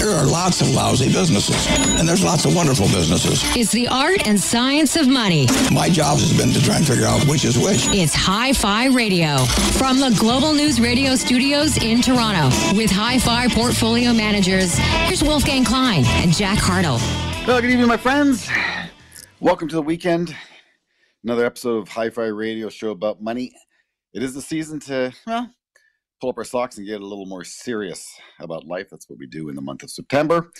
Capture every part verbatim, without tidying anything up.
There are lots of lousy businesses, and there's lots of wonderful businesses. It's the art and science of money. My job has been to try and figure out which is which. It's Hi-Fi Radio, from the Global News Radio studios in Toronto. With Hi-Fi portfolio managers, here's Wolfgang Klein and Jack Hartle. Well, good evening, my friends. Welcome to the weekend. Another episode of Hi-Fi Radio, show about money. It is the season to, well, pull up our socks and get a little more serious about life. That's what we do in the month of September.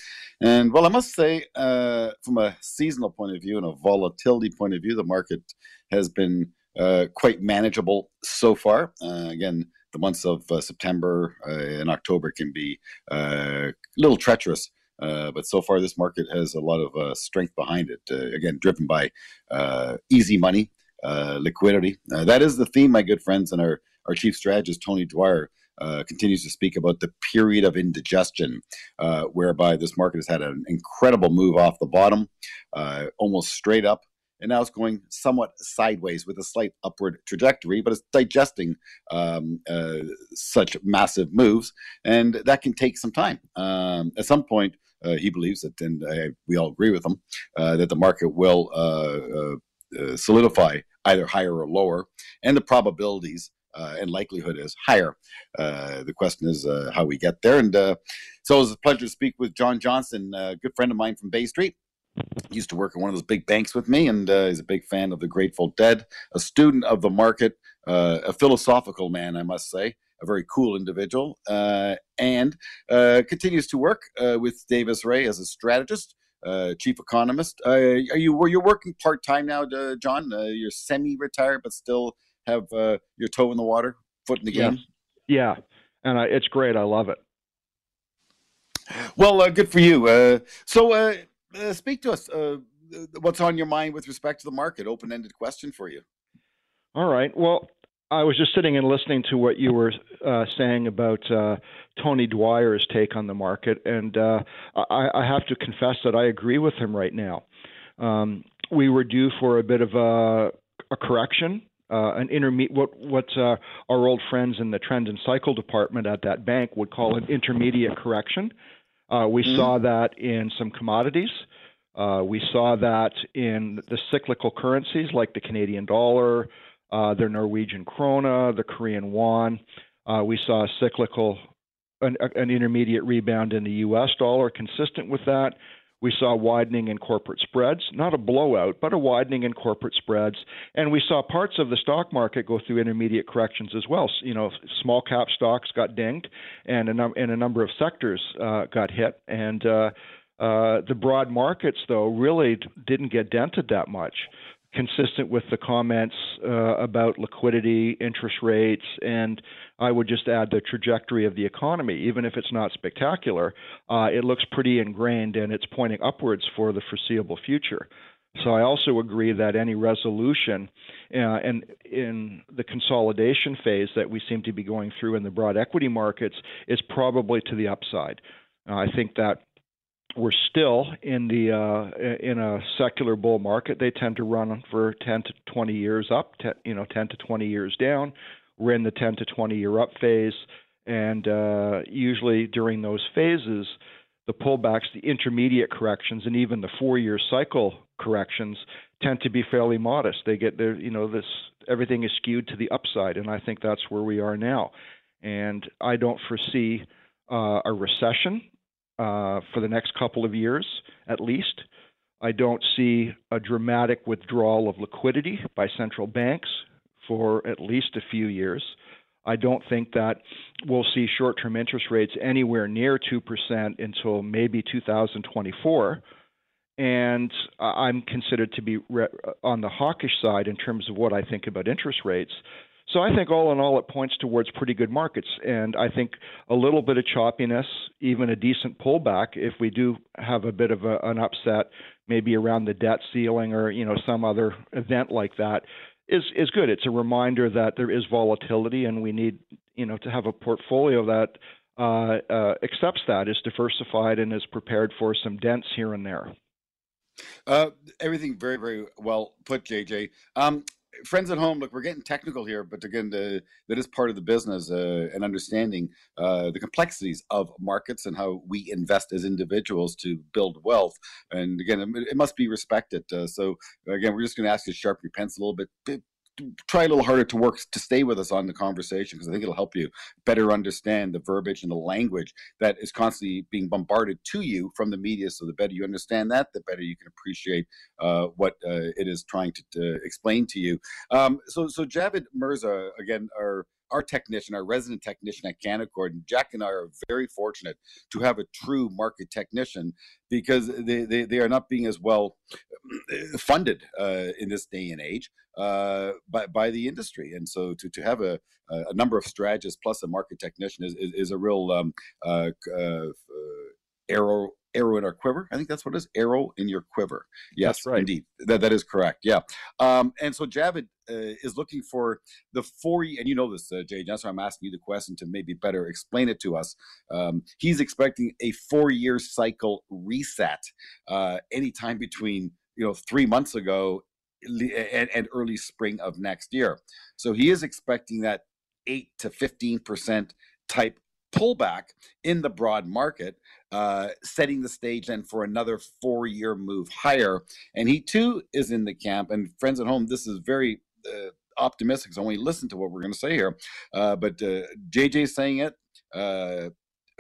And well, I must say, uh, from a seasonal point of view and a volatility point of view, the market has been uh, quite manageable so far. Uh, again, the months of uh, September uh, and October can be uh, a little treacherous. Uh, but so far, this market has a lot of uh, strength behind it. Uh, again, driven by uh, easy money, uh, liquidity. Uh, that is the theme, my good friends, and our Our chief strategist, Tony Dwyer, uh, continues to speak about the period of indigestion, uh, whereby this market has had an incredible move off the bottom, uh, almost straight up, and now it's going somewhat sideways with a slight upward trajectory, but it's digesting um, uh, such massive moves, and that can take some time. Um, at some point, uh, he believes that, and uh, we all agree with him, uh, that the market will uh, uh, solidify either higher or lower, and the probabilities Uh, and likelihood is higher. Uh, the question is uh, how we get there. And uh, so it was a pleasure to speak with John Johnson, a good friend of mine from Bay Street. He used to work at one of those big banks with me, and uh, he's a big fan of the Grateful Dead, a student of the market, uh, a philosophical man, I must say, a very cool individual, uh, and uh, continues to work uh, with Davis Ray as a strategist, uh, chief economist. Uh, are you, well, you're working part-time now, uh, John? Uh, you're semi-retired, but still have uh, your toe in the water, foot in the game? Yeah, yeah. and uh, it's great. I love it. Well, uh, good for you. Uh, so uh, uh, speak to us. Uh, what's on your mind with respect to the market? Open-ended question for you. All right. Well, I was just sitting and listening to what you were uh, saying about uh, Tony Dwyer's take on the market, and uh, I, I have to confess that I agree with him right now. Um, we were due for a bit of a, a correction. Uh, an interme- what what uh, our old friends in the trend and cycle department at that bank would call an intermediate correction. Uh, we mm-hmm. saw that in some commodities. Uh, we saw that in the cyclical currencies like the Canadian dollar, uh, the Norwegian krona, the Korean won. Uh, we saw a cyclical, an, an intermediate rebound in the U S dollar consistent with that. We saw widening in corporate spreads, not a blowout, but a widening in corporate spreads. And we saw parts of the stock market go through intermediate corrections as well. You know, small cap stocks got dinged and a, num- and a number of sectors uh, got hit. And uh, uh, the broad markets, though, really didn't get dented that much, consistent with the comments uh, about liquidity, interest rates, and I would just add the trajectory of the economy. Even if it's not spectacular, uh, it looks pretty ingrained and it's pointing upwards for the foreseeable future. So I also agree that any resolution uh, and in the consolidation phase that we seem to be going through in the broad equity markets is probably to the upside. Uh, I think that we're still in the uh, in a secular bull market. They tend to run for ten to twenty years up, to, you know, ten to twenty years down. We're in the ten to twenty year up phase, and uh, usually during those phases, the pullbacks, the intermediate corrections, and even the four-year cycle corrections tend to be fairly modest. They get there, you know, this everything is skewed to the upside, and I think that's where we are now. And I don't foresee uh, a recession. Uh, for the next couple of years, at least. I don't see a dramatic withdrawal of liquidity by central banks for at least a few years. I don't think that we'll see short-term interest rates anywhere near two percent until maybe two thousand twenty-four. And I'm considered to be re- on the hawkish side in terms of what I think about interest rates. So I think all in all, it points towards pretty good markets. And I think a little bit of choppiness, even a decent pullback, if we do have a bit of a, an upset, maybe around the debt ceiling or, you know, some other event like that, is, is good. It's a reminder that there is volatility and we need you know, to have a portfolio that uh, uh, accepts that, is diversified, and is prepared for some dents here and there. Uh, everything very, very well put, J J. Um, friends at home, look, we're getting technical here, but again, the, that is part of the business uh, and understanding uh, the complexities of markets and how we invest as individuals to build wealth. And again, it, it must be respected. Uh, so again, we're just going to ask you to sharpen your pencil a little bit. Try a little harder to work to stay with us on the conversation, because I think it'll help you better understand the verbiage and the language that is constantly being bombarded to you from the media. So the better you understand that, the better you can appreciate uh, what uh, it is trying to, to explain to you. Um, so, so Javed Mirza, again, our our technician, our resident technician at Canaccord, and Jack and I are very fortunate to have a true market technician, because they, they, they are not being as well funded uh, in this day and age uh, by, by the industry. And so to, to have a, a number of strategists plus a market technician is, is, is a real um, uh, uh, arrow arrow in our quiver. I think that's what it is, arrow in your quiver. Yes, that's right. Indeed. That, that is correct, yeah. Um, and so Javed Uh, is looking for the four-year, and you know this, uh, Jay, that's why I'm asking you the question to maybe better explain it to us. Um, he's expecting a four-year cycle reset uh, anytime between, you know, three months ago and, and early spring of next year. So he is expecting that eight to fifteen percent type pullback in the broad market, uh, setting the stage then for another four-year move higher. And he, too, is in the camp. And friends at home, this is very Uh, optimistic, so only listen to what we're going to say here. Uh, but uh, J J's saying it, uh,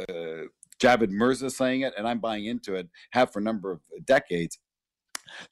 uh, Javed Mirza saying it, and I'm buying into it, have for a number of decades,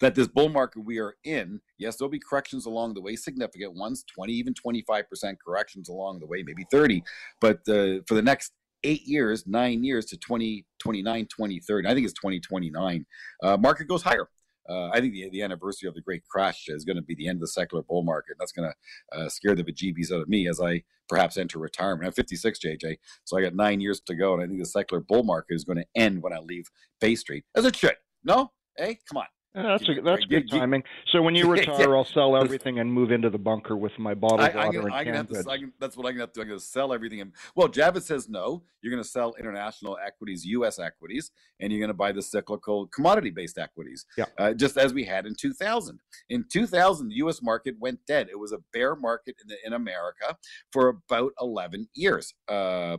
that this bull market we are in, yes, there'll be corrections along the way, significant ones, twenty, even twenty-five percent corrections along the way, maybe thirty. But uh, for the next eight years, nine years to twenty twenty-nine, twenty thirty, I think it's twenty twenty-nine, uh, market goes higher. Uh, I think the, the anniversary of the great crash is going to be the end of the secular bull market. That's going to uh, scare the bejeebies out of me as I perhaps enter retirement. I'm fifty-six, J J, so I got nine years to go, and I think the secular bull market is going to end when I leave Bay Street, as it should. No? Hey, come on. Yeah, that's a, that's good timing. So when you retire, yeah. I'll sell everything and move into the bunker with my bottle of water and canned goods. That's what I'm going to have to do. I'm going to sell everything. And, well, Javed says no. You're going to sell international equities, U S equities, and you're going to buy the cyclical commodity-based equities, yeah. uh, just as we had in two thousand. In two thousand, the U S market went dead. It was a bear market in, the, in America for about eleven years. Uh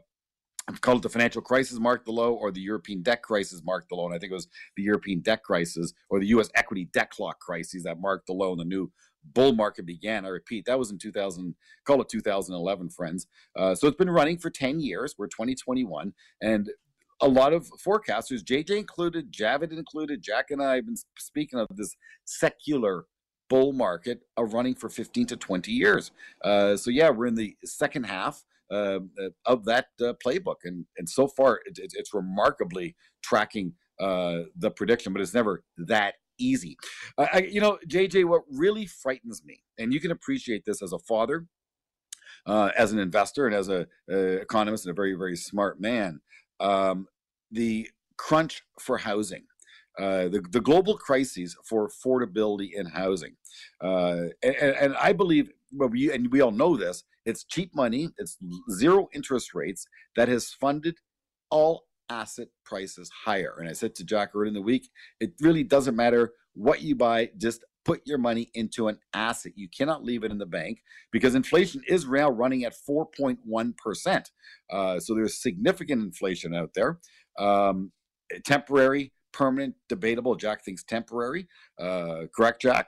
I've called it the financial crisis marked the low, or the European debt crisis marked the low. And I think it was the European debt crisis or the U S equity debt clock crises that marked the low, and the new bull market began. I repeat, that was in two thousand, call it two thousand eleven, friends. Uh, so it's been running for ten years. We're twenty twenty-one. And a lot of forecasters, J J included, Javed included, Jack and I have been speaking of this secular bull market of running for fifteen to twenty years. Uh, so yeah, we're in the second half Uh, of that uh, playbook, and and so far it, it, it's remarkably tracking uh, the prediction, but it's never that easy. Uh, I, you know, J J, what really frightens me, and you can appreciate this as a father, uh, as an investor, and as a uh, economist, and a very very smart man, um, the crunch for housing, uh, the the global crises for affordability in housing, uh, and, and I believe. Well, we, and we all know this, it's cheap money, it's zero interest rates that has funded all asset prices higher. And I said to Jack earlier in the week, it really doesn't matter what you buy, just put your money into an asset. You cannot leave it in the bank, because inflation is now running at four point one percent. Uh, so there's significant inflation out there, um, temporary, permanent, debatable. Jack thinks temporary. Uh, correct, Jack?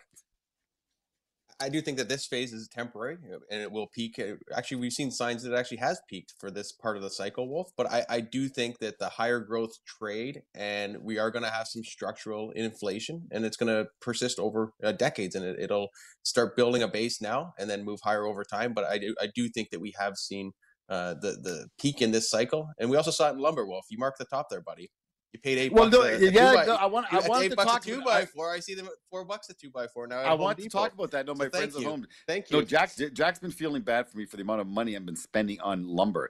I do think that this phase is temporary and it will peak. Actually, we've seen signs that it actually has peaked for this part of the cycle, Wolf. But I, I do think that the higher growth trade, and we are going to have some structural inflation, and it's going to persist over uh, decades, and it, it'll start building a base now and then move higher over time. But I do, I do think that we have seen uh, the, the peak in this cycle. And we also saw it in lumber, Wolf. You marked the top there, buddy. You paid eight. Well, bucks no, a, a yeah, no, I want. I wanted to talk two by four. I see them at four bucks at two by four now. I want to talk about that. No, my so friends at home. Thank you. No, Jack. Jack's been feeling bad for me for the amount of money I've been spending on lumber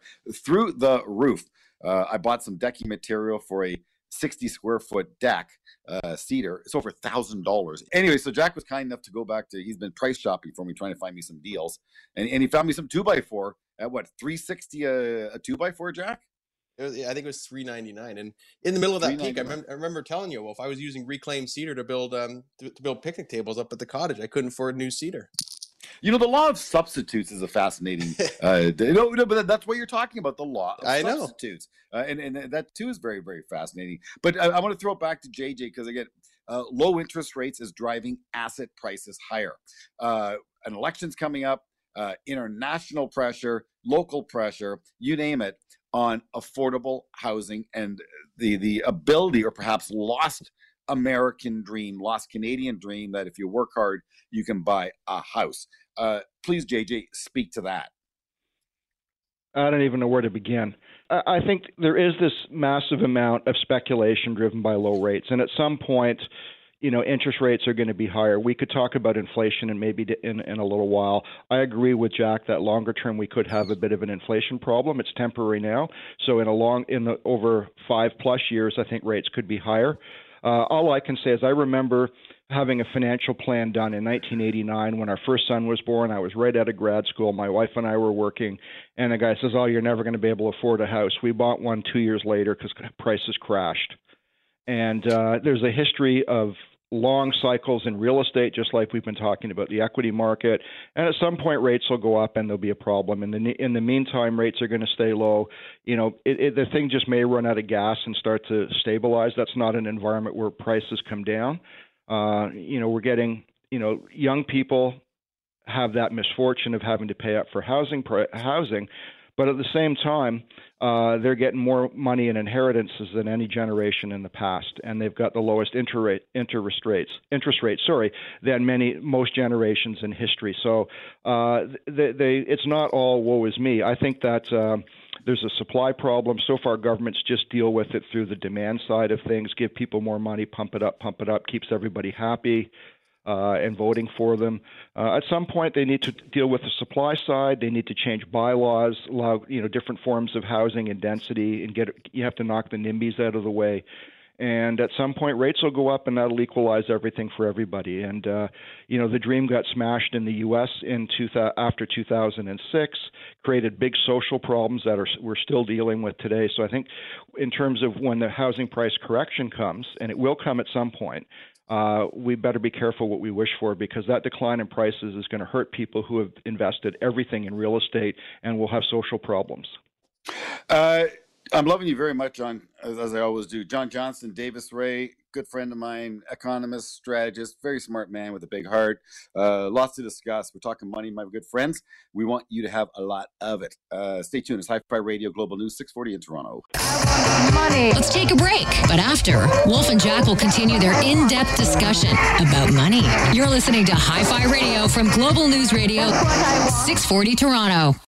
through the roof. Uh, I bought some decking material for a sixty square foot deck, uh, cedar. It's over a thousand dollars. Anyway, so Jack was kind enough to go back to. He's been price shopping for me, trying to find me some deals, and and he found me some two by four at what, three sixty a, a two by four, Jack? It was, I think it was three ninety-nine, and in the middle of that peak, I, mem- I remember telling you, Wolf, I was using reclaimed cedar to build um to, to build picnic tables up at the cottage. I couldn't afford new cedar. You know, the law of substitutes is a fascinating. uh, no, no, but that's what you're talking about, the law of I substitutes, know. Uh, and and that too is very, very fascinating. But I, I want to throw it back to J J because again, uh, low interest rates is driving asset prices higher. Uh, an election's coming up, uh, international pressure, local pressure, you name it, on affordable housing and the the ability, or perhaps lost American dream, lost Canadian dream, that if you work hard, you can buy a house. Uh, please, J J, speak to that. I don't even know where to begin. I think there is this massive amount of speculation driven by low rates, and at some point, you know, interest rates are going to be higher. We could talk about inflation and maybe in, in a little while. I agree with Jack that longer term we could have a bit of an inflation problem. It's temporary now. So in a long in the, over five plus years, I think rates could be higher. Uh, all I can say is I remember having a financial plan done in nineteen eighty-nine when our first son was born. I was right out of grad school. My wife and I were working, and the guy says, "Oh, you're never going to be able to afford a house." We bought one two years later because prices crashed. And uh, there's a history of long cycles in real estate, just like we've been talking about the equity market. And at some point, rates will go up and there'll be a problem. And in the, in the meantime, rates are going to stay low. You know, it, it, the thing just may run out of gas and start to stabilize. That's not an environment where prices come down. Uh, you know, we're getting, you know, young people have that misfortune of having to pay up for housing housing. But at the same time, uh, they're getting more money in inheritances than any generation in the past, and they've got the lowest interest rates, interest rates, sorry, than many most generations in history. So uh, they, they, it's not all woe is me. I think that uh, there's a supply problem. So far, governments just deal with it through the demand side of things, give people more money, pump it up, pump it up, keeps everybody happy. Uh, and voting for them. Uh, at some point, they need to deal with the supply side. They need to change bylaws, allow you know different forms of housing and density, and get you have to knock the NIMBYs out of the way. And at some point, rates will go up, and that'll equalize everything for everybody. And uh, you know, the dream got smashed in the U S in two, after two thousand six, created big social problems that are we're still dealing with today. So I think, in terms of when the housing price correction comes, and it will come at some point. Uh, we better be careful what we wish for, because that decline in prices is going to hurt people who have invested everything in real estate, and will have social problems. Uh, I'm loving you very much, John, as, as I always do. John Johnson, Davis Ray, good friend of mine, economist, strategist, very smart man with a big heart. Uh, lots to discuss. We're talking money, my good friends. We want you to have a lot of it. Uh, stay tuned. It's Hi-Fi Radio, Global News, six forty in Toronto. I want money. Let's take a break. But after, Wolf and Jack will continue their in-depth discussion about money. You're listening to Hi-Fi Radio from Global News Radio, six forty Toronto.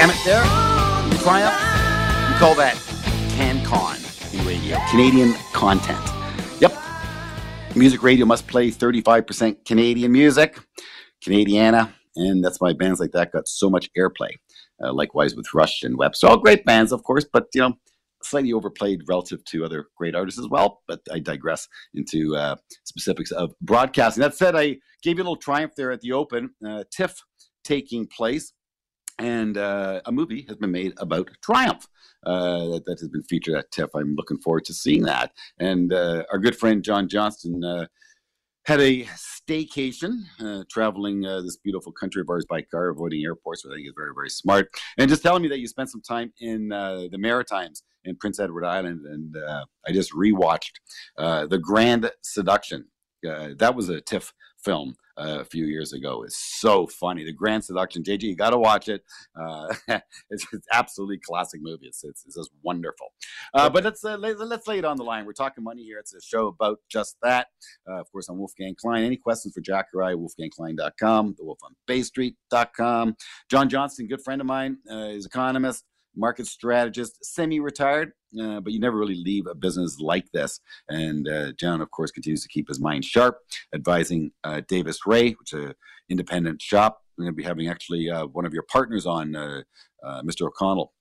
Emmett there, Triumph. We call that CanCon in radio, Canadian content. Yep. Music radio must play thirty-five percent Canadian music, Canadiana, and that's why bands like that got so much airplay. Uh, likewise with Rush and Webster. All great bands, of course, but, you know, slightly overplayed relative to other great artists as well. But I digress into uh, specifics of broadcasting. That said, I gave you a little Triumph there at the open. Uh, TIFF taking place. And uh, a movie has been made about Triumph uh, that, that has been featured at TIFF. I'm looking forward to seeing that. And uh, our good friend John Johnston uh, had a staycation, uh, traveling uh, this beautiful country of ours by car, avoiding airports, which I think is very, very smart. And just telling me that you spent some time in uh, the Maritimes in Prince Edward Island. And uh, I just rewatched uh, The Grand Seduction. Uh, that was a TIFF film uh, a few years ago. It's so funny. The Grand Seduction, J G, you got to watch it. Uh, it's, it's absolutely classic movie. It's, it's, it's just wonderful. Uh, but let's, uh, let's lay it on the line. We're talking money here. It's a show about just that. Uh, of course, I'm Wolfgang Klein. Any questions for Jack or I, Wolfgang Klein dot com, the wolf on bay street dot com. John Johnson, good friend of mine, uh, is an economist, market strategist, semi-retired, uh, but you never really leave a business like this. And uh, John, of course, continues to keep his mind sharp, advising uh, Davis Ray, which is an independent shop. We're going to be having actually uh, one of your partners on, uh, uh, Mister O'Connell,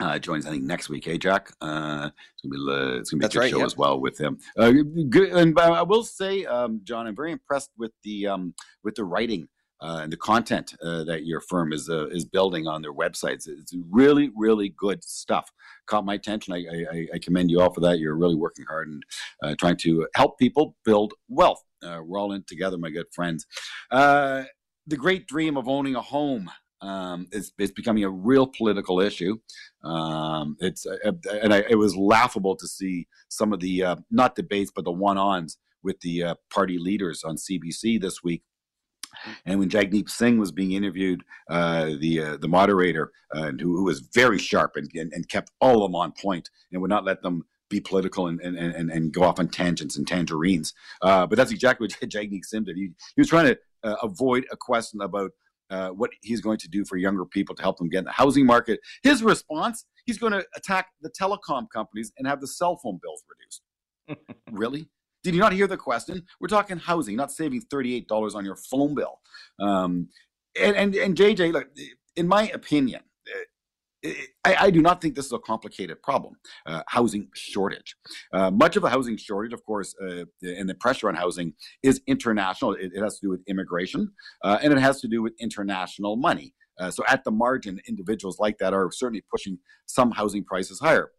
uh, joins, I think, next week. Hey, Jack? Uh, it's going to be, it's gonna be a good right, show yeah. as well with him. Uh, good, and I will say, um, John, I'm very impressed with the um, with the writing Uh, and the content uh, that your firm is uh, is building on their websites. It's really, really good stuff. Caught my attention. I, I, I commend you all for that. You're really working hard and uh, trying to help people build wealth. Uh, we're all in together, my good friends. Uh, the great dream of owning a home um, is, is becoming a real political issue. Um, it's uh, and I, it was laughable to see some of the, uh, not debates, but the one-ons with the uh, party leaders on C B C this week. And when Jagdeep Singh was being interviewed, uh, the uh, the moderator, uh, who, who was very sharp and, and, and kept all of them on point and would not let them be political and and, and, and go off on tangents and tangerines. Uh, but that's exactly what Jagdeep Singh did. He, he was trying to uh, avoid a question about uh, what he's going to do for younger people to help them get in the housing market. His response, he's going to attack the telecom companies and have the cell phone bills reduced. Really? Did you not hear the question? We're talking housing, not saving thirty-eight dollars on your phone bill. Um, and, and, and J J, look, in my opinion, I, I do not think this is a complicated problem, uh, housing shortage. Uh, much of the housing shortage, of course, uh, and the pressure on housing is international. It, it has to do with immigration, uh, and it has to do with international money. Uh, so at the margin, individuals like that are certainly pushing some housing prices higher.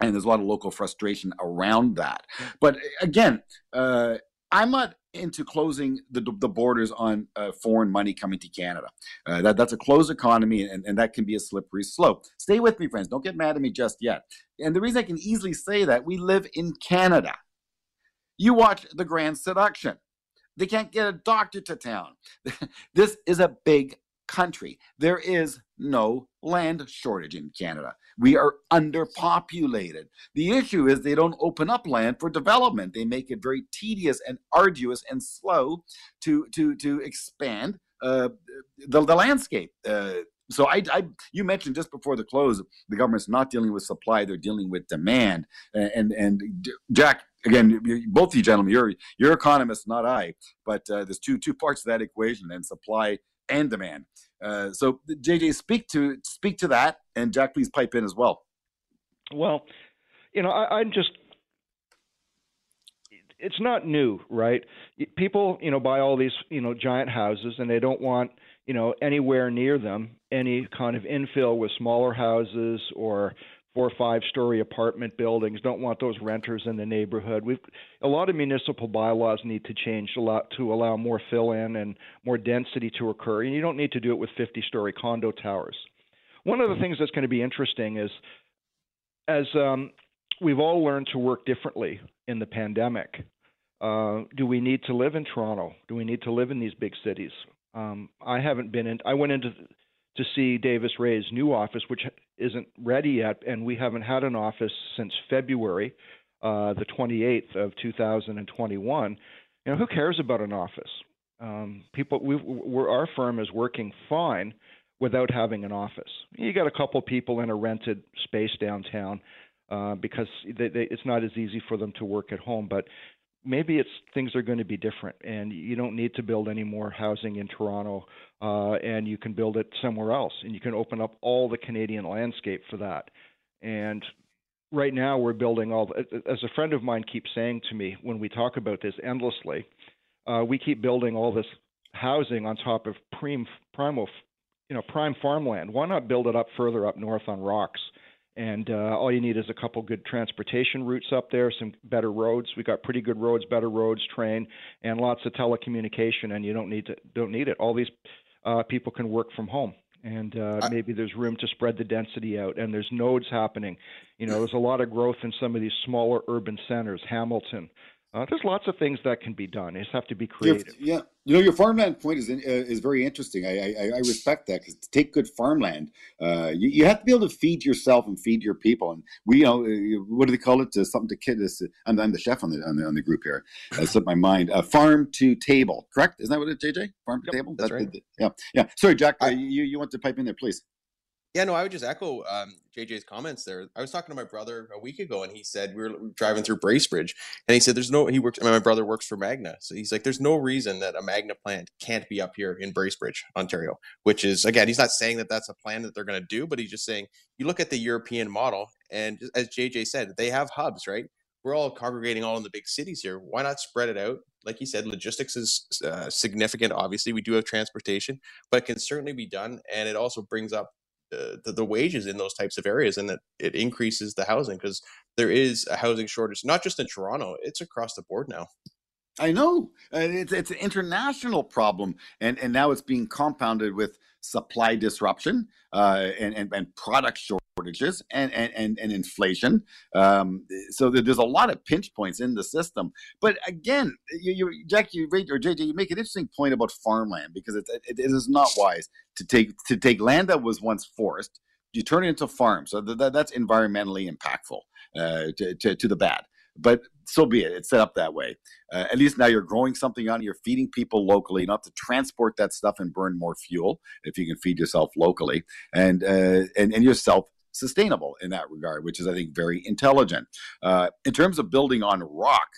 And there's a lot of local frustration around that. But again, uh, I'm not into closing the, the borders on uh, foreign money coming to Canada. Uh, that, that's a closed economy, and, and that can be a slippery slope. Stay with me, friends. Don't get mad at me just yet. And the reason I can easily say that, we live in Canada. You watch The Grand Seduction. They can't get a doctor to town. This is a big country. There is no land shortage in Canada. We are underpopulated. The issue is they don't open up land for development. They make it very tedious and arduous and slow to to to expand uh, the, the landscape. Uh, so I, I, you mentioned just before the close, the government's not dealing with supply; they're dealing with demand. And and Jack, again, both of you gentlemen, you're you're economists, not I. But uh, there's two two parts of that equation, and supply and demand. Uh, so J J, speak to speak to that, and Jack, please pipe in as well. Well, you know, I, I'm just, it's not new, right? People, you know, buy all these, you know, giant houses, and they don't want, you know, anywhere near them any kind of infill with smaller houses or four or five story apartment buildings. Don't want those renters in the neighborhood. We've a lot of municipal bylaws need to change a lot to allow more fill in and more density to occur. And you don't need to do it with fifty story condo towers. One of the things that's going to be interesting is, as um, we've all learned to work differently in the pandemic, uh, do we need to live in Toronto? Do we need to live in these big cities? Um, I haven't been in, I went into to see Davis Ray's new office, which isn't ready yet, and we haven't had an office since February, uh, the twenty-eighth of two thousand twenty-one. You know, who cares about an office? Um, people, we've, we're, our firm is working fine without having an office. You got a couple people in a rented space downtown uh, because they, they, it's not as easy for them to work at home, but maybe it's things are going to be different, and you don't need to build any more housing in Toronto, uh, and you can build it somewhere else, and you can open up all the Canadian landscape for that. And right now we're building all – as a friend of mine keeps saying to me when we talk about this endlessly, uh, we keep building all this housing on top of prime, primal, you know, prime farmland. Why not build it up further up north on rocks? And uh, all you need is a couple good transportation routes up there, some better roads. We got pretty good roads, better roads, train, and lots of telecommunication. And you don't need to don't need it. All these uh, people can work from home, and uh, I, maybe there's room to spread the density out. And there's nodes happening. You know, there's a lot of growth in some of these smaller urban centers, Hamilton, Uh, there's lots of things that can be done. They just have to be creative. Yeah, you know, your farmland point is uh, is very interesting. I I, I respect that, because to take good farmland, uh, you, you have to be able to feed yourself and feed your people. And we, you know, what do they call it? Uh, something to kid us. I'm, I'm the chef on the on the, on the group here. Uh, slipped my mind. Uh, farm to table, correct? Isn't that what it is, J J? Farm to yep, table. That's, that's right. The, yeah, yeah. Sorry, Jack. I, uh, you you want to pipe in there, please? Yeah, no, I would just echo um, J J's comments there. I was talking to my brother a week ago, and he said we were driving through Bracebridge, and he said there's no. He works. My brother works for Magna, so he's like, there's no reason that a Magna plant can't be up here in Bracebridge, Ontario. Which is, again, he's not saying that that's a plan that they're going to do, but he's just saying you look at the European model, and as J J said, they have hubs, right? We're all congregating all in the big cities here. Why not spread it out? Like you said, logistics is uh, significant. Obviously, we do have transportation, but it can certainly be done, and it also brings up The, the wages in those types of areas, and that it increases the housing, because there is a housing shortage, not just in Toronto, it's across the board now. I know uh, it's, it's an international problem, and, and now it's being compounded with supply disruption uh, and, and, and product shortages and, and, and inflation. Um, so there's a lot of pinch points in the system. But again, you, you, Jack, you or J J, you make an interesting point about farmland, because it, it, it is not wise to take to take land that was once forest. You turn it into farms. So that, that's environmentally impactful uh, to, to, to the bad. But so be it. It's set up that way. Uh, at least now you're growing something on it. You're feeding people locally. You don't have to transport that stuff and burn more fuel if you can feed yourself locally, and uh, and and yourself sustainable in that regard, which is, I think, very intelligent. Uh, in terms of building on rock.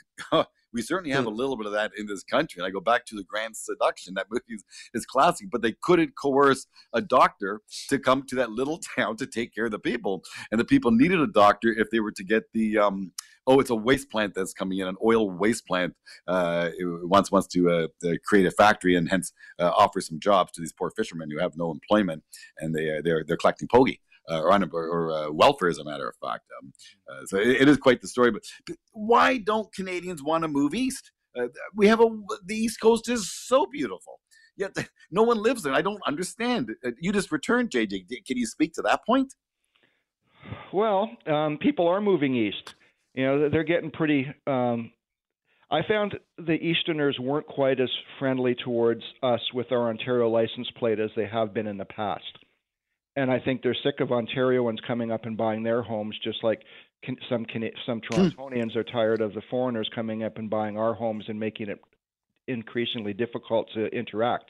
We certainly have a little bit of that in this country. And I go back to The Grand Seduction. That movie is, is classic, but they couldn't coerce a doctor to come to that little town to take care of the people. And the people needed a doctor if they were to get the, um, oh, it's a waste plant that's coming in, an oil waste plant. Uh, it wants, wants to uh, create a factory and hence uh, offer some jobs to these poor fishermen who have no employment, and they, uh, they're, they're collecting pogie. Uh, or, or, or uh, welfare, as a matter of fact. Um, uh, so it, it is quite the story. But, but why don't Canadians want to move east? Uh, we have a the East Coast is so beautiful, yet the, no one lives there. I don't understand. Uh, you just returned, J J. Can you speak to that point? Well, um, people are moving east. You know, they're getting pretty. Um, I found the Easterners weren't quite as friendly towards us with our Ontario license plate as they have been in the past. And I think they're sick of Ontarians coming up and buying their homes, just like can, some can, some Torontonians are tired of the foreigners coming up and buying our homes and making it increasingly difficult to interact.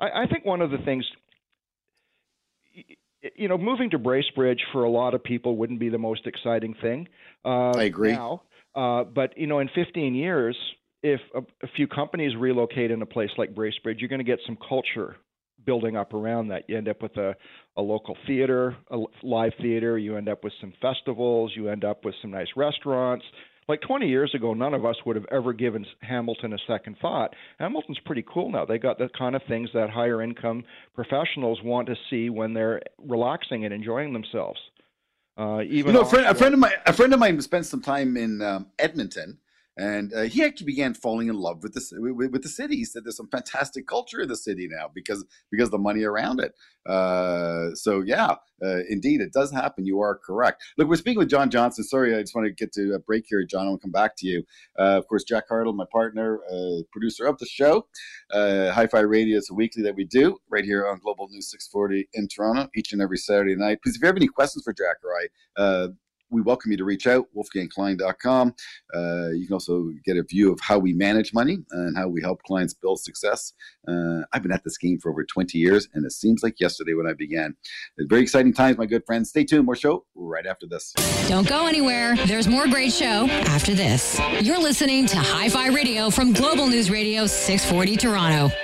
I, I think one of the things, you know, moving to Bracebridge for a lot of people wouldn't be the most exciting thing. Uh, I agree. Now, uh, but, you know, in fifteen years, if a, a few companies relocate in a place like Bracebridge, you're going to get some culture building up around that. You end up with a, a local theater, a live theater. You end up with some festivals. You end up with some nice restaurants. Like twenty years ago, none of us would have ever given Hamilton a second thought. Hamilton's pretty cool now. They got the kind of things that higher income professionals want to see when they're relaxing and enjoying themselves. Uh, even you know, a friend, a friend of mine, a friend of mine spent some time in um, Edmonton. And uh, he actually began falling in love with the with, with the city. He said there's some fantastic culture in the city now because because of the money around it. Uh, so yeah, uh, indeed it does happen. You are correct. Look, we're speaking with John Johnson. Sorry, I just want to get to a break here, John. I'll come back to you. Uh, of course, Jack Hartle, my partner, uh, producer of the show. Uh, Hi-Fi Radio is a weekly that we do right here on Global News six forty in Toronto each and every Saturday night. Please, if you have any questions for Jack or I, uh, we welcome you to reach out, Wolfgang Klein dot com. Uh, you can also get a view of how we manage money and how we help clients build success. Uh, I've been at this game for over twenty years, and it seems like yesterday when I began. It's very exciting times, my good friends. Stay tuned. More show right after this. Don't go anywhere. There's more great show after this. You're listening to Hi-Fi Radio from Global News Radio six forty Toronto.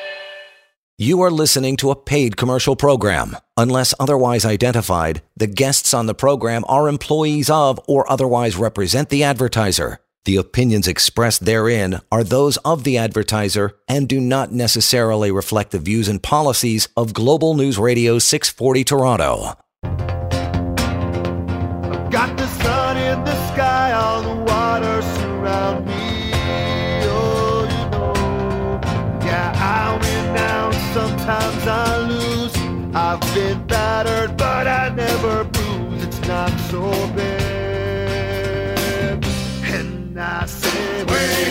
You are listening to a paid commercial program. Unless otherwise identified, the guests on the program are employees of or otherwise represent the advertiser. The opinions expressed therein are those of the advertiser and do not necessarily reflect the views and policies of Global News Radio six forty Toronto. I've got the sun in the sky, all the water surround me. Sometimes I lose, I've been battered, but I never bruise, it's not so bad, and I say way. Hey,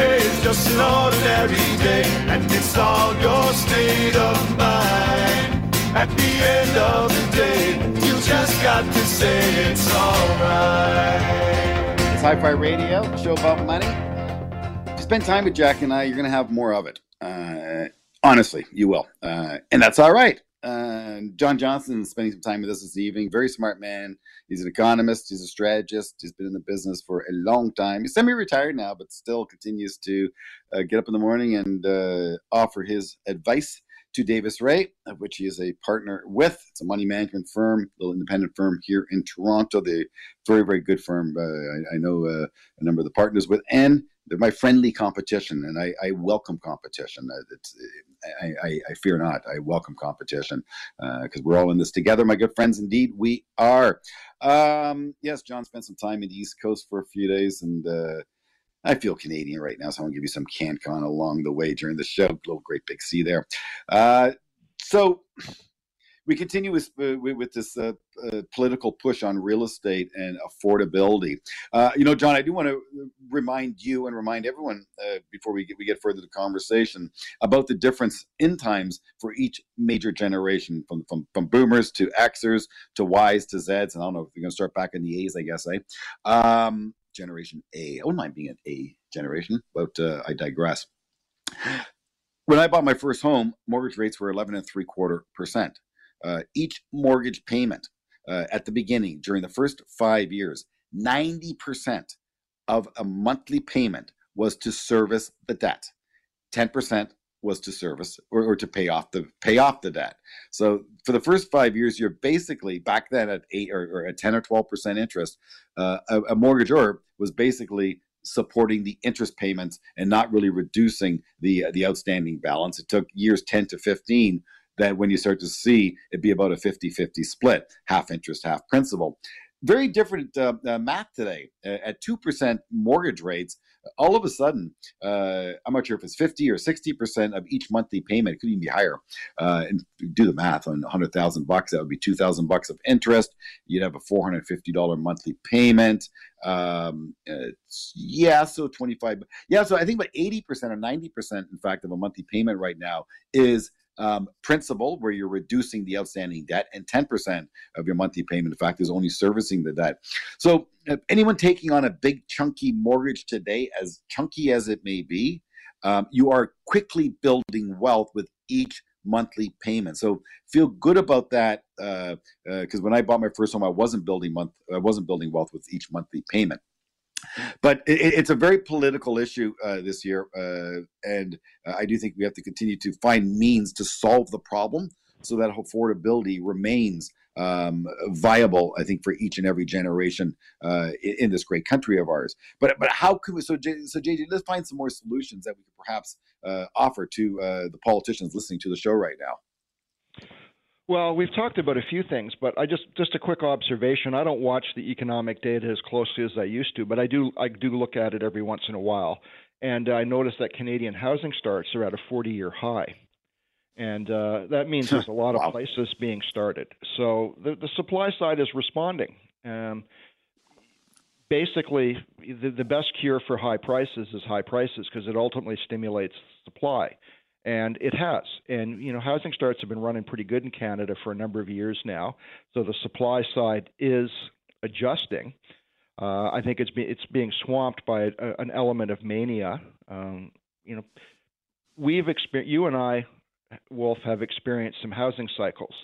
hey, it's just an ordinary day, and it's all your state of mind. At the end of the day, you just got to say it's alright. It's Hi-Fi Radio, a show about money. If you spend time with Jack and I, you're going to have more of it. Uh, honestly, you will. Uh, and that's all right. Uh, John Johnson is spending some time with us this evening. Very smart man. He's an economist. He's a strategist. He's been in the business for a long time. He's semi-retired now, but still continues to uh, get up in the morning and uh, offer his advice to Davis Ray, of which he is a partner with. It's a money management firm, a little independent firm here in Toronto. They're a very, very good firm. Uh, I, I know uh, a number of the partners with, and they're my friendly competition, and I, I welcome competition. It's, I, I, I fear not. I welcome competition because uh, we're all in this together, my good friends. Indeed, we are. Um, yes, John spent some time in the East Coast for a few days, and uh, I feel Canadian right now, so I'm going to give you some CanCon along the way during the show. Little great big C there. Uh, so we continue with, uh, with this uh, uh, political push on real estate and affordability. Uh, you know, John, I do want to remind you and remind everyone uh, before we get, we get further to conversation about the difference in times for each major generation, from, from, from boomers to Xers to Ys to Zs. And I don't know if you're going to start back in the A's, I guess, eh? Um, Generation A. I wouldn't mind being an A generation, but uh, I digress. When I bought my first home, mortgage rates were eleven and three quarter percent. Uh, each mortgage payment uh, at the beginning, during the first five years, ninety percent of a monthly payment was to service the debt. ten percent was to service or, or to pay off the pay off the debt. So for the first five years, you're basically back then at eight or, or at ten or twelve percent interest. Uh, a, a mortgagor was basically supporting the interest payments and not really reducing the uh, the outstanding balance. It took years ten to fifteen that when you start to see it'd be about a fifty-fifty split, half interest, half principal. Very different uh, uh, math today. Uh, at two percent mortgage rates, all of a sudden, uh, I'm not sure if it's fifty or sixty percent of each monthly payment. It could even be higher. Uh, and do the math on one hundred thousand bucks. That would be two thousand bucks of interest. You'd have a four hundred fifty dollars monthly payment. Um, uh, yeah, so twenty-five. Yeah, so I think about eighty percent or ninety percent, in fact, of a monthly payment right now is Um, principal, where you're reducing the outstanding debt, and ten percent of your monthly payment, in fact, is only servicing the debt. So uh, anyone taking on a big chunky mortgage today, as chunky as it may be, um, you are quickly building wealth with each monthly payment. So feel good about that, because uh, uh, when I bought my first home, I wasn't building month, I wasn't building wealth with each monthly payment. But it, it's a very political issue uh, this year, uh, and uh, I do think we have to continue to find means to solve the problem so that affordability remains um, viable, I think, for each and every generation uh, in, in this great country of ours. But but how can we, so, J, so J J, let's find some more solutions that we could perhaps uh, offer to uh, the politicians listening to the show right now. Well, we've talked about a few things, but I just just a quick observation. I don't watch the economic data as closely as I used to, but I do I do look at it every once in a while, and I notice that Canadian housing starts are at a forty-year high, and uh, that means there's a lot of places being started. So the, the supply side is responding. Um, basically, the, the best cure for high prices is high prices because it ultimately stimulates supply. And it has. And, you know, housing starts have been running pretty good in Canada for a number of years now. So the supply side is adjusting. Uh, I think it's, be, it's being swamped by a, an element of mania. Um, you know, we've experienced, you and I, Wolf, have experienced some housing cycles.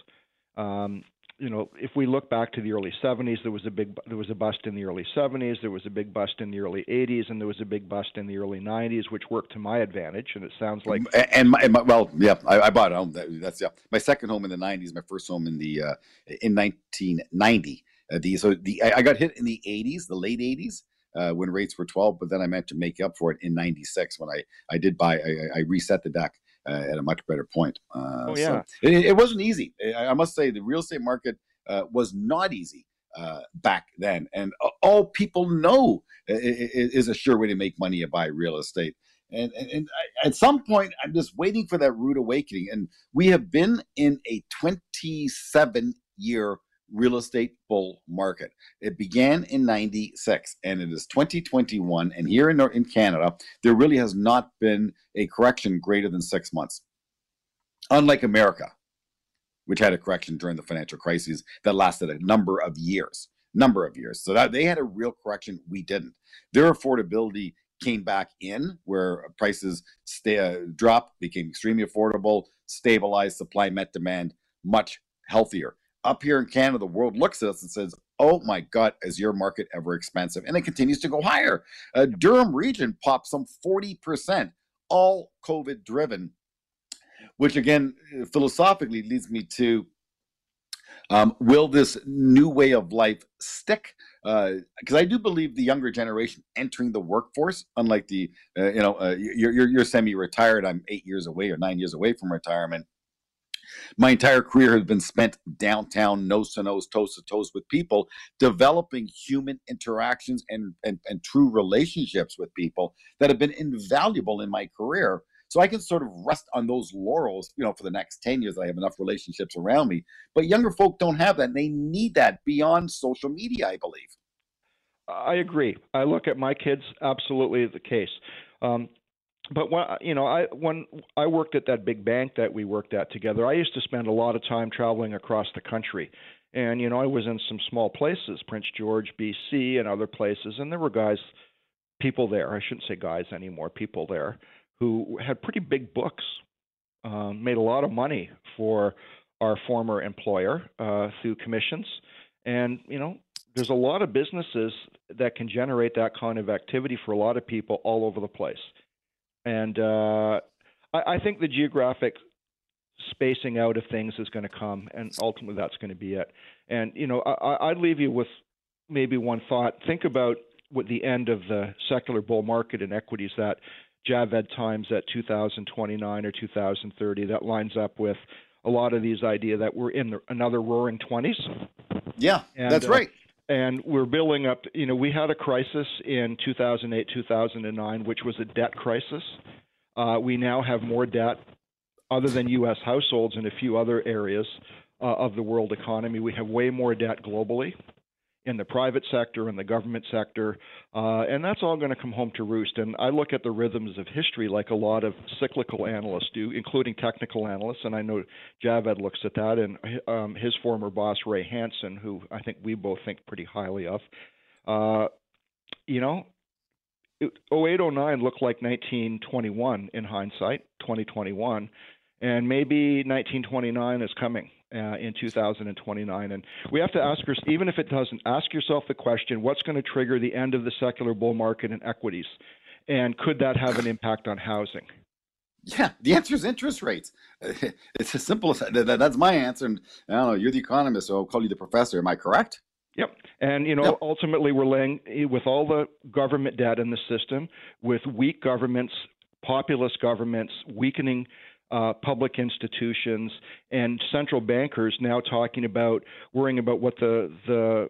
Um, you know, if we look back to the early seventies, there was a big, there was a bust in the early seventies, there was a big bust in the early eighties, and there was a big bust in the early nineties, which worked to my advantage. And it sounds like and my, and my well, yeah, I, I bought a home. That, that's yeah, my second home in the nineties, my first home in the uh, in nineteen ninety. Uh, the so the I, I got hit in the eighties, the late eighties. Uh, when rates were twelve, but then I meant to make up for it in ninety-six when I, I did buy, I, I reset the deck uh, at a much better point. Uh, oh, yeah. So it, it wasn't easy. I must say the real estate market uh, was not easy uh, back then. And all people know is a sure way to make money to buy real estate. And, and, and I, at some point, I'm just waiting for that rude awakening. And we have been in a twenty-seven year real estate bull market. It began in ninety-six and it is twenty twenty-one. And here in, in Canada, there really has not been a correction greater than six months. Unlike America, which had a correction during the financial crises that lasted a number of years, number of years. So that they had a real correction. We didn't. Their affordability came back in where prices stay, uh, dropped, became extremely affordable, stabilized, supply met demand, much healthier. Up here in Canada, the world looks at us and says, oh my God, is your market ever expensive? And it continues to go higher. Uh, Durham region popped some forty percent, all COVID driven, which again, philosophically leads me to, um, will this new way of life stick? Because uh, I do believe the younger generation entering the workforce, unlike the, uh, you know, uh, you're, you're, you're semi-retired, I'm eight years away or nine years away from retirement. My entire career has been spent downtown, nose to nose, toes to toes with people, developing human interactions and, and, and true relationships with people that have been invaluable in my career. So I can sort of rest on those laurels, you know, for the next ten years, I have enough relationships around me. But younger folk don't have that, and they need that beyond social media, I believe. I agree. I look at my kids, absolutely the case. Um, but when, you know, I when I worked at that big bank that we worked at together, I used to spend a lot of time traveling across the country. And, you know, I was in some small places, Prince George, B C, and other places, and there were guys, people there, I shouldn't say guys anymore, people there, who had pretty big books, um, made a lot of money for our former employer uh, through commissions. And, you know, there's a lot of businesses that can generate that kind of activity for a lot of people all over the place. And uh, I, I think the geographic spacing out of things is going to come, and ultimately that's going to be it. And, you know, I, I'd leave you with maybe one thought. Think about what the end of the secular bull market in equities that Javed times at two thousand twenty-nine or two thousand thirty, that lines up with a lot of these idea that we're in the, another roaring twenties. Yeah, and, that's uh, right. And we're building up, you know, we had a crisis in two thousand eight, two thousand nine, which was a debt crisis. Uh, we now have more debt other than U S households in a few other areas uh, of the world economy. We have way more debt globally, in the private sector and the government sector, uh, and that's all going to come home to roost. And I look at the rhythms of history like a lot of cyclical analysts do, including technical analysts, and I know Javed looks at that, and um, his former boss, Ray Hansen, who I think we both think pretty highly of. Uh, you know, oh eight oh nine looked like nineteen twenty-one in hindsight, twenty twenty-one, and maybe nineteen twenty-nine is coming. Uh, in two thousand twenty-nine. And we have to ask yourself, even if it doesn't, ask yourself the question, what's going to trigger the end of the secular bull market in equities? And could that have an impact on housing? Yeah, the answer is interest rates. It's as simple as that. That's my answer. And I don't know, you're the economist, so I'll call you the professor. Am I correct? Yep. And, you know, yep. Ultimately we're laying with all the government debt in the system, with weak governments, populist governments, weakening Uh, public institutions and central bankers now talking about worrying about what the the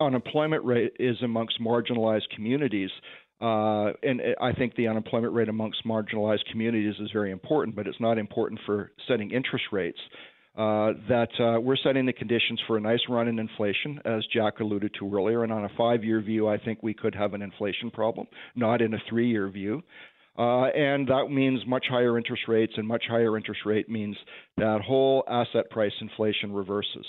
unemployment rate is amongst marginalized communities. Uh, and I think the unemployment rate amongst marginalized communities is very important, but it's not important for setting interest rates. Uh, that uh, we're setting the conditions for a nice run in inflation, as Jack alluded to earlier. And on a five-year view, I think we could have an inflation problem, not in a three-year view. Uh, and that means much higher interest rates, and much higher interest rate means that whole asset price inflation reverses.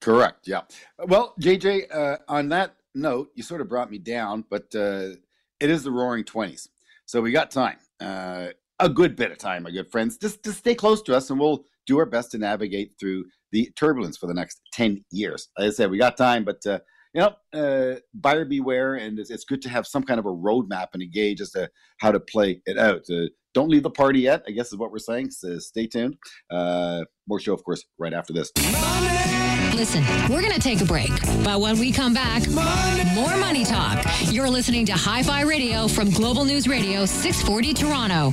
Correct. Yeah. Well, J J, uh, on that note, you sort of brought me down, but uh, it is the roaring twenties. So we got time, uh, a good bit of time, my good friends. Just, just stay close to us and we'll do our best to navigate through the turbulence for the next ten years. As I said, we got time, but uh, you know, uh, buyer beware, and it's, it's good to have some kind of a roadmap and a gauge as to how to play it out. Uh, don't leave the party yet, I guess is what we're saying, so stay tuned. Uh, more show, of course, right after this. Money. Listen, we're going to take a break, but when we come back, money. More Money Talk. You're listening to Hi-Fi Radio from Global News Radio six forty Toronto.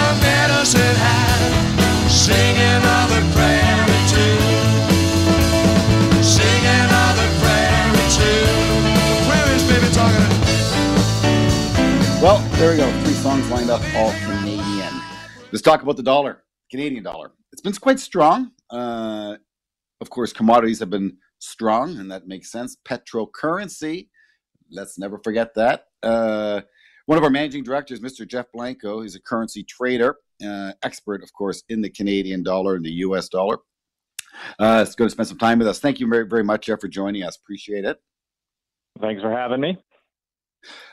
a medicine hat, singing another prayer or two, sing another prayer or two. Prairies, baby, talking to... Well, there we go. Three songs lined up, all Canadian. Let's talk about the dollar, Canadian dollar. It's been quite strong. Uh, of course, commodities have been strong, and that makes sense. Petrocurrency, let's never forget that. Uh, one of our managing directors, Mister Jeff Blanco, he's a currency trader, uh, expert, of course, in the Canadian dollar and the U S dollar. Uh, it's going to spend some time with us. Thank you very, very much, Jeff, for joining us. Appreciate it. Thanks for having me.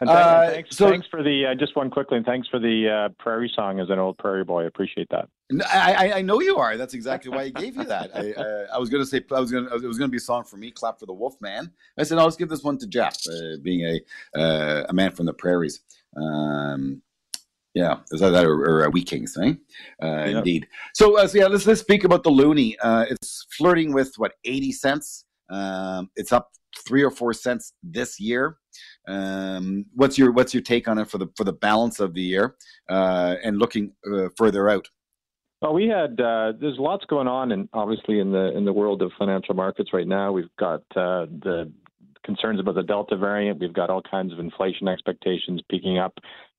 And th- uh, thanks, so, thanks for the, uh, just one quickly, and thanks for the uh, prairie song as an old prairie boy. I appreciate that. I, I know you are. That's exactly why I gave you that. I, uh, I was going to say, I was going it was going to be a song for me, Clap for the Wolfman. I said, I'll just give this one to Jeff, uh, being a uh, a man from the prairies. Um, yeah, is that that or, or a Wee Kings thing? Uh, yep. Indeed. So, uh, so yeah, let's, let's speak about the loonie. Uh, it's flirting with, what, eighty cents? Um, it's up three or four cents this year. Um, what's your what's your take on it for the for the balance of the year uh, and looking uh, further out? Well, we had uh, there's lots going on, and obviously in the in the world of financial markets right now, we've got uh, the concerns about the Delta variant. We've got all kinds of inflation expectations peaking up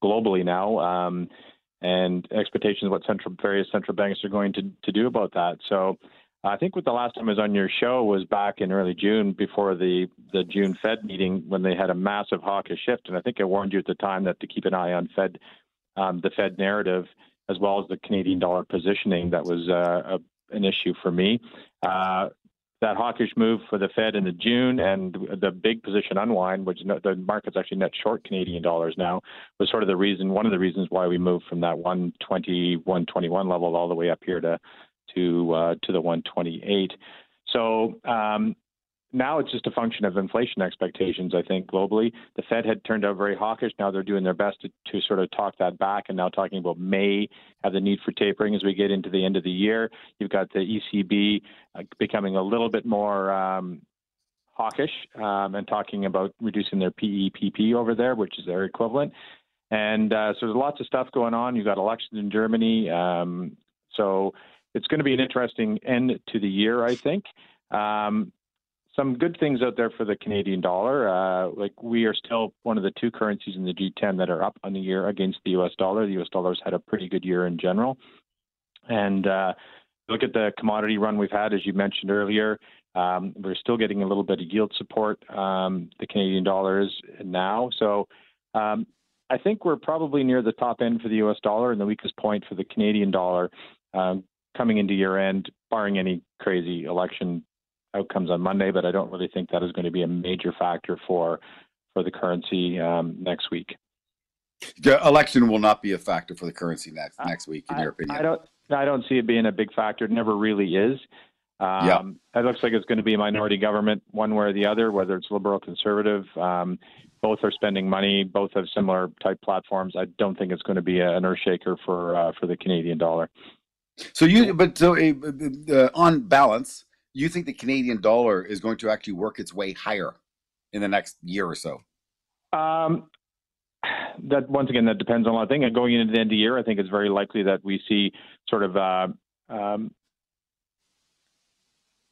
globally now, um, and expectations of what central various central banks are going to to do about that. So I think what the last time I was on your show was back in early June before the, the June Fed meeting when they had a massive hawkish shift. And I think I warned you at the time that to keep an eye on Fed, um, the Fed narrative, as well as the Canadian dollar positioning. That was uh, a, an issue for me. Uh, that hawkish move for the Fed in the June and the big position unwind, which no, the market's actually net short Canadian dollars now, was sort of the reason, one of the reasons why we moved from that one twenty, one twenty-one level all the way up here to to uh, to the one twenty-eight. So um, now it's just a function of inflation expectations, I think, globally. The Fed had turned out very hawkish. Now they're doing their best to, to sort of talk that back, and now talking about may have the need for tapering as we get into the end of the year. You've got the E C B uh, becoming a little bit more um, hawkish um, and talking about reducing their P E P P over there, which is their equivalent. And uh, so there's lots of stuff going on. You've got elections in Germany. Um, so... It's going to be an interesting end to the year, I think. Um, some good things out there for the Canadian dollar. Uh, like we are still one of the two currencies in the G ten that are up on the year against the U S dollar. The U S dollar's had a pretty good year in general. And uh, look at the commodity run we've had, as you mentioned earlier. Um, we're still getting a little bit of yield support. Um, the Canadian dollar is now. So um, I think we're probably near the top end for the U S dollar and the weakest point for the Canadian dollar. Um, coming into year-end, barring any crazy election outcomes on Monday, but I don't really think that is going to be a major factor for for the currency um, next week. The election will not be a factor for the currency next next week, in I, your opinion? I don't I don't see it being a big factor. It never really is. Um, yeah. It looks like it's going to be a minority government one way or the other, whether it's liberal or conservative. Um, both are spending money. Both have similar type platforms. I don't think it's going to be an earthshaker for, uh, for the Canadian dollar. So you, but so uh, on balance, you think the Canadian dollar is going to actually work its way higher in the next year or so? Um, that once again, that depends on a lot of things. And going into the end of the year, I think it's very likely that we see sort of uh, um,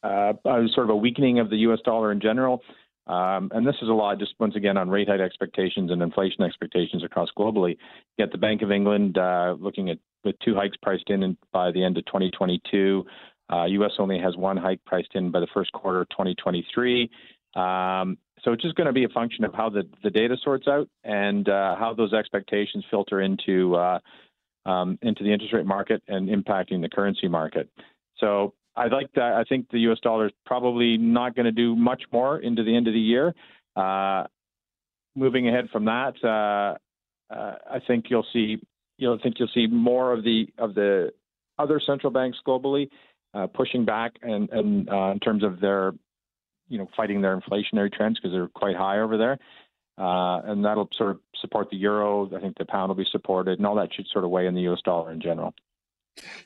uh, sort of a weakening of the U S dollar in general. Um, and this is a lot, just once again, on rate hike expectations and inflation expectations across globally. You got the Bank of England uh, looking at with two hikes priced in by the end of twenty twenty-two. Uh, U S only has one hike priced in by the first quarter of twenty twenty-three. Um, so it's just going to be a function of how the, the data sorts out and uh, how those expectations filter into uh, um, into the interest rate market and impacting the currency market. So I like that. I think the U S dollar is probably not going to do much more into the end of the year. Uh, moving ahead from that, uh, uh, I think you'll see. You'll think you'll see more of the of the other central banks globally uh, pushing back and, and uh, in terms of their, you know, fighting their inflationary trends because they're quite high over there. Uh, and that'll sort of support the euro. I think the pound will be supported, and all that should sort of weigh in the U S dollar in general.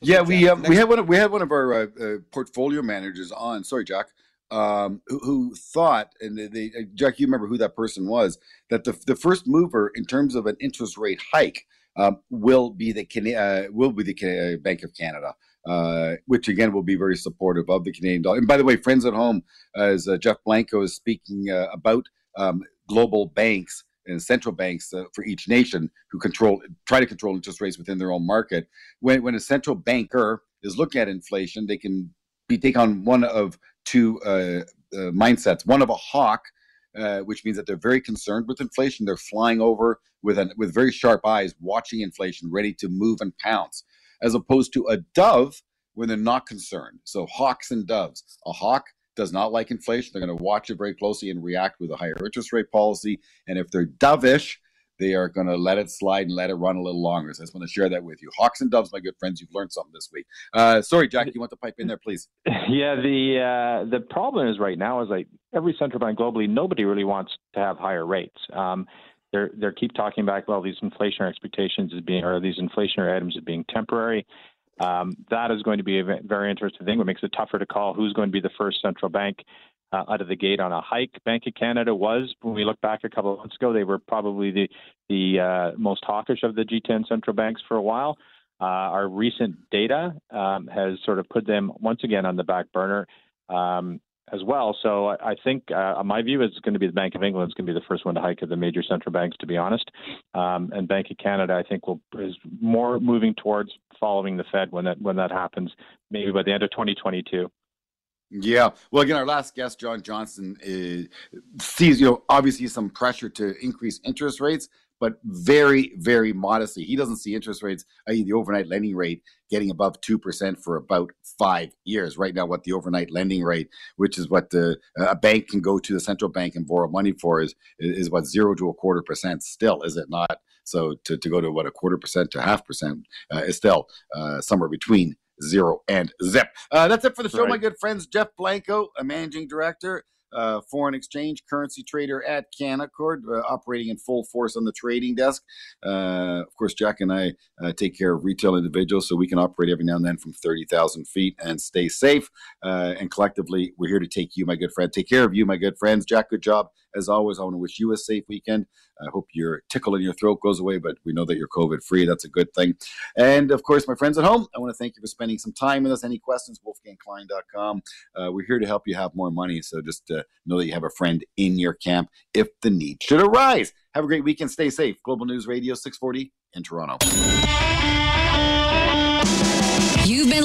Yeah, we um, we had one of, we had one of our uh, uh, portfolio managers on. Sorry, Jack. um, who, who thought, and they, they, Jack, you remember who that person was, that the the first mover in terms of an interest rate hike um, will be the uh, will be the Bank of Canada. Uh, which again will be very supportive of the Canadian dollar. And by the way, friends at home, as uh, Jeff Blanco is speaking uh, about um, global banks and central banks uh, for each nation who control try to control interest rates within their own market. When when a central banker is looking at inflation, they can be take on one of two uh, uh, mindsets: one of a hawk, uh, which means that they're very concerned with inflation; they're flying over with an, with very sharp eyes, watching inflation, ready to move and pounce. As opposed to a dove when they're not concerned. So hawks and doves. A hawk does not like inflation. They're going to watch it very closely and react with a higher interest rate policy. And if they're dovish, they are going to let it slide and let it run a little longer. So I just want to share that with you. Hawks and doves, my good friends, you've learned something this week. Uh, sorry, Jack, you want to pipe in there, please? Yeah, the uh, the problem is right now is like every central bank globally, nobody really wants to have higher rates. Um They're, they're keep talking about, well, these inflationary expectations as being, or these inflationary items as being temporary. Um, that is going to be a very interesting thing. What makes it tougher to call who's going to be the first central bank uh, out of the gate on a hike. Bank of Canada was, when we look back a couple of months ago, they were probably the, the uh, most hawkish of the G ten central banks for a while. Uh, our recent data um, has sort of put them once again on the back burner. Um, as well. So I think uh, my view is it's going to be the Bank of England is going to be the first one to hike of the major central banks, to be honest. Um, and Bank of Canada, I think, will is more moving towards following the Fed when that when that happens, maybe by the end of twenty twenty-two. Yeah. Well, again, our last guest, John Johnson, is, sees, you know, obviously some pressure to increase interest rates, but very, very modestly. He doesn't see interest rates, that is the overnight lending rate, getting above two percent for about five years. Right now, what the overnight lending rate, which is what the, a bank can go to the central bank and borrow money for, is, is what, zero to a quarter percent still, is it not? So to, to go to, what, a quarter percent to half percent uh, is still uh, somewhere between zero and zip. Uh, that's it for the show, right. My good friends. Jeff Blanco, a managing director, Uh, foreign exchange currency trader at Canaccord, uh, operating in full force on the trading desk. Uh, of course, Jack and I uh, take care of retail individuals, so we can operate every now and then from thirty thousand feet and stay safe. Uh, and collectively, we're here to take you, my good friend. Take care of you, my good friends. Jack, good job. As always, I want to wish you a safe weekend. I hope your tickle in your throat goes away, but we know that you're COVID-free. That's a good thing. And, of course, my friends at home, I want to thank you for spending some time with us. Any questions, Wolfgang Klein dot com. Uh, we're here to help you have more money, so just uh, know that you have a friend in your camp if the need should arise. Have a great weekend. Stay safe. Global News Radio, six forty in Toronto. You've been